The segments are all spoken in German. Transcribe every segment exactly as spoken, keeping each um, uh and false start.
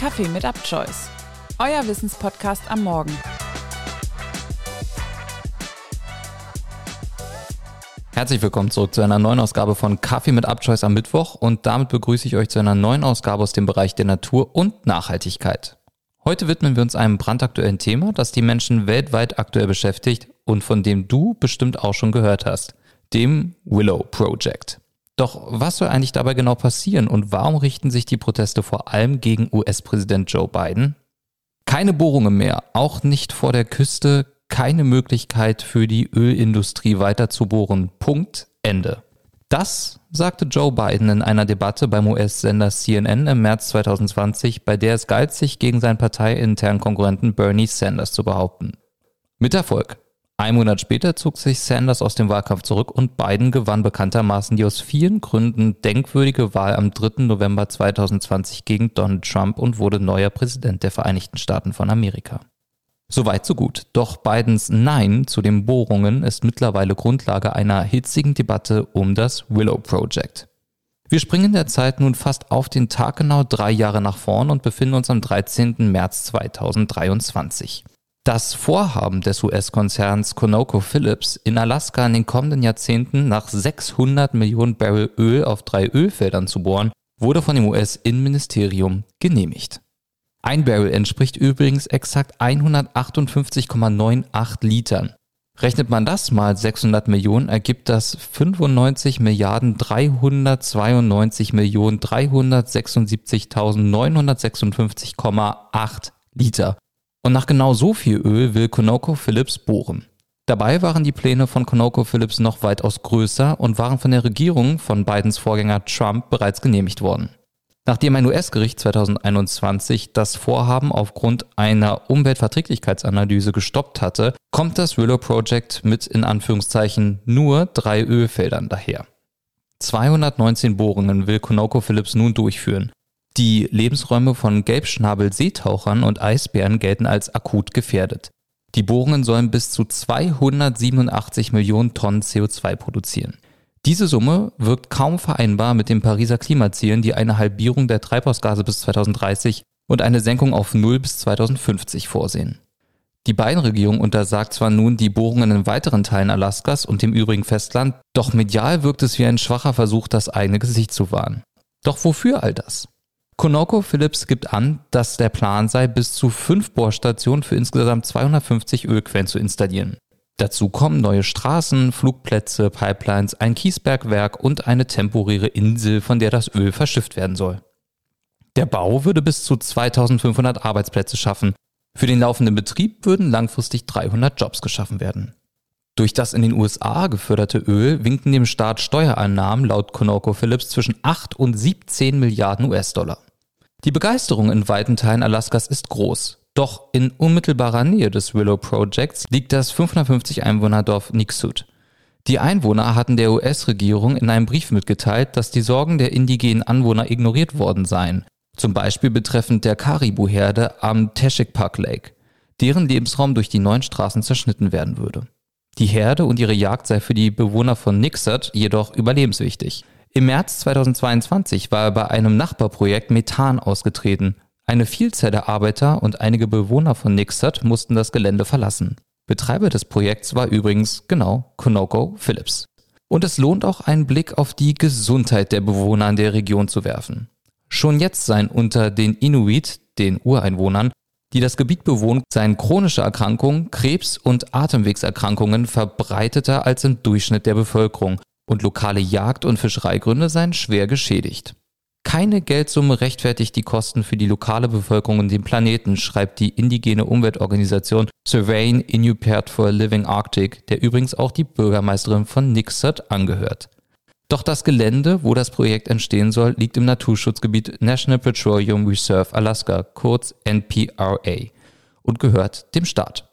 Kaffee mit Abchoice, euer Wissenspodcast am Morgen. Herzlich willkommen zurück zu einer neuen Ausgabe von Kaffee mit Abchoice am Mittwoch und damit begrüße ich euch zu einer neuen Ausgabe aus dem Bereich der Natur und Nachhaltigkeit. Heute widmen wir uns einem brandaktuellen Thema, das die Menschen weltweit aktuell beschäftigt und von dem du bestimmt auch schon gehört hast, dem Willow Project. Doch was soll eigentlich dabei genau passieren und warum richten sich die Proteste vor allem gegen U S-Präsident Joe Biden? Keine Bohrungen mehr, auch nicht vor der Küste, keine Möglichkeit für die Ölindustrie weiter zu bohren. Punkt, Ende. Das sagte Joe Biden in einer Debatte beim U S-Sender C N N im März zwanzig zwanzig, bei der es galt, sich gegen seinen parteiinternen Konkurrenten Bernie Sanders zu behaupten. Mit Erfolg. Ein Monat später zog sich Sanders aus dem Wahlkampf zurück und Biden gewann bekanntermaßen die aus vielen Gründen denkwürdige Wahl am dritten November zweitausendzwanzig gegen Donald Trump und wurde neuer Präsident der Vereinigten Staaten von Amerika. Soweit so gut, doch Bidens Nein zu den Bohrungen ist mittlerweile Grundlage einer hitzigen Debatte um das Willow Project. Wir springen derzeit nun fast auf den Tag genau drei Jahre nach vorn und befinden uns am dreizehnten März zweitausenddreiundzwanzig. Das Vorhaben des U S-Konzerns ConocoPhillips, in Alaska in den kommenden Jahrzehnten nach sechshundert Millionen Barrel Öl auf drei Ölfeldern zu bohren, wurde von dem U S-Innenministerium genehmigt. Ein Barrel entspricht übrigens exakt hundertachtundfünfzig Komma achtundneunzig Litern. Rechnet man das mal sechshundert Millionen, ergibt das fünfundneunzig Milliarden dreihundertzweiundneunzig Millionen dreihundertsechsundsiebzigtausendneunhundertsechsundfünfzig Komma acht Liter. Und nach genau so viel Öl will ConocoPhillips bohren. Dabei waren die Pläne von ConocoPhillips noch weitaus größer und waren von der Regierung von Bidens Vorgänger Trump bereits genehmigt worden. Nachdem ein U S-Gericht zweitausendeinundzwanzig das Vorhaben aufgrund einer Umweltverträglichkeitsanalyse gestoppt hatte, kommt das Willow Project mit in Anführungszeichen nur drei Ölfeldern daher. zweihundertneunzehn Bohrungen will ConocoPhillips nun durchführen. Die Lebensräume von Gelbschnabel-Seetauchern und Eisbären gelten als akut gefährdet. Die Bohrungen sollen bis zu zweihundertsiebenundachtzig Millionen Tonnen C O zwei produzieren. Diese Summe wirkt kaum vereinbar mit den Pariser Klimazielen, die eine Halbierung der Treibhausgase bis zweitausenddreißig und eine Senkung auf null bis zweitausendfünfzig vorsehen. Die Biden-Regierung untersagt zwar nun die Bohrungen in weiteren Teilen Alaskas und dem übrigen Festland, doch medial wirkt es wie ein schwacher Versuch, das eigene Gesicht zu wahren. Doch wofür all das? ConocoPhillips gibt an, dass der Plan sei, bis zu fünf Bohrstationen für insgesamt zweihundertfünfzig Ölquellen zu installieren. Dazu kommen neue Straßen, Flugplätze, Pipelines, ein Kiesbergwerk und eine temporäre Insel, von der das Öl verschifft werden soll. Der Bau würde bis zu zweitausendfünfhundert Arbeitsplätze schaffen. Für den laufenden Betrieb würden langfristig dreihundert Jobs geschaffen werden. Durch das in den U S A geförderte Öl winken dem Staat Steuereinnahmen laut ConocoPhillips zwischen acht und siebzehn Milliarden U S-Dollar. Die Begeisterung in weiten Teilen Alaskas ist groß. Doch in unmittelbarer Nähe des Willow Projects liegt das fünfhundertfünfzig Einwohner Dorf Nuiqsut. Die Einwohner hatten der U S-Regierung in einem Brief mitgeteilt, dass die Sorgen der indigenen Anwohner ignoriert worden seien. Zum Beispiel betreffend der Karibu-Herde am Tashik-Park-Lake, deren Lebensraum durch die neuen Straßen zerschnitten werden würde. Die Herde und ihre Jagd sei für die Bewohner von Nuiqsut jedoch überlebenswichtig. Im März zweitausendzweiundzwanzig war er bei einem Nachbarprojekt Methan ausgetreten. Eine Vielzahl der Arbeiter und einige Bewohner von Nuiqsut mussten das Gelände verlassen. Betreiber des Projekts war übrigens, genau, ConocoPhillips. Und es lohnt auch, einen Blick auf die Gesundheit der Bewohner in der Region zu werfen. Schon jetzt seien unter den Inuit, den Ureinwohnern, die das Gebiet bewohnen, seien chronische Erkrankungen, Krebs- und Atemwegserkrankungen verbreiteter als im Durchschnitt der Bevölkerung und lokale Jagd- und Fischereigründe seien schwer geschädigt. Keine Geldsumme rechtfertigt die Kosten für die lokale Bevölkerung und den Planeten, schreibt die indigene Umweltorganisation Surveying Inupiat for a Living Arctic, der übrigens auch die Bürgermeisterin von Nuiqsut angehört. Doch das Gelände, wo das Projekt entstehen soll, liegt im Naturschutzgebiet National Petroleum Reserve Alaska, kurz N P R A, und gehört dem Staat.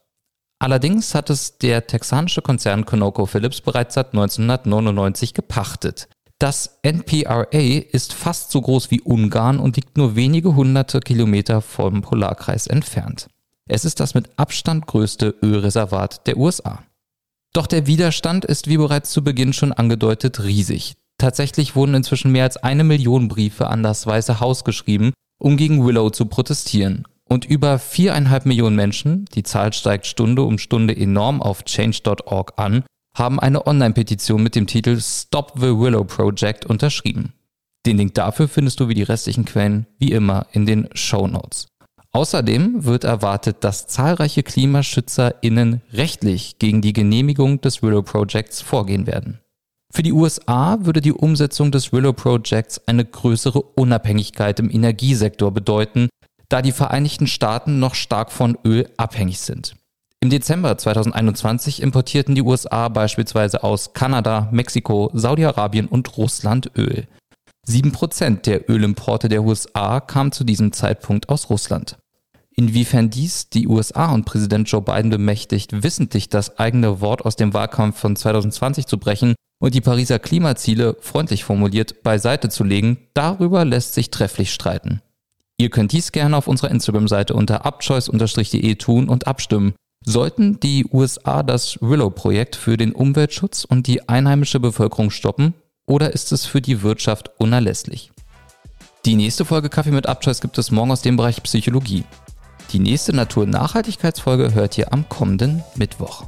Allerdings hat es der texanische Konzern ConocoPhillips bereits seit neunzehnhundertneunundneunzig gepachtet. Das N P R A ist fast so groß wie Ungarn und liegt nur wenige hunderte Kilometer vom Polarkreis entfernt. Es ist das mit Abstand größte Ölreservat der U S A. Doch der Widerstand ist, wie bereits zu Beginn schon angedeutet, riesig. Tatsächlich wurden inzwischen mehr als eine Million Briefe an das Weiße Haus geschrieben um gegen Willow zu protestieren. Und über viereinhalb Millionen Menschen, die Zahl steigt Stunde um Stunde enorm auf change dot org an, haben eine Online-Petition mit dem Titel Stop the Willow Project unterschrieben. Den Link dafür findest du wie die restlichen Quellen wie immer in den Shownotes. Außerdem wird erwartet, dass zahlreiche KlimaschützerInnen rechtlich gegen die Genehmigung des Willow Projects vorgehen werden. Für die U S A würde die Umsetzung des Willow Projects eine größere Unabhängigkeit im Energiesektor bedeuten, da die Vereinigten Staaten noch stark von Öl abhängig sind. Im Dezember zweitausendeinundzwanzig importierten die U S A beispielsweise aus Kanada, Mexiko, Saudi-Arabien und Russland Öl. sieben Prozent der Ölimporte der U S A kamen zu diesem Zeitpunkt aus Russland. Inwiefern dies die U S A und Präsident Joe Biden bemächtigt, wissentlich das eigene Wort aus dem Wahlkampf von zweitausendzwanzig zu brechen und die Pariser Klimaziele, freundlich formuliert, beiseite zu legen, darüber lässt sich trefflich streiten. Ihr könnt dies gerne auf unserer Instagram-Seite unter abchoice Bindestrich de tun und abstimmen. Sollten die U S A das Willow-Projekt für den Umweltschutz und die einheimische Bevölkerung stoppen? Oder ist es für die Wirtschaft unerlässlich? Die nächste Folge Kaffee mit Abchoice gibt es morgen aus dem Bereich Psychologie. Die nächste Natur-Nachhaltigkeitsfolge hört ihr am kommenden Mittwoch.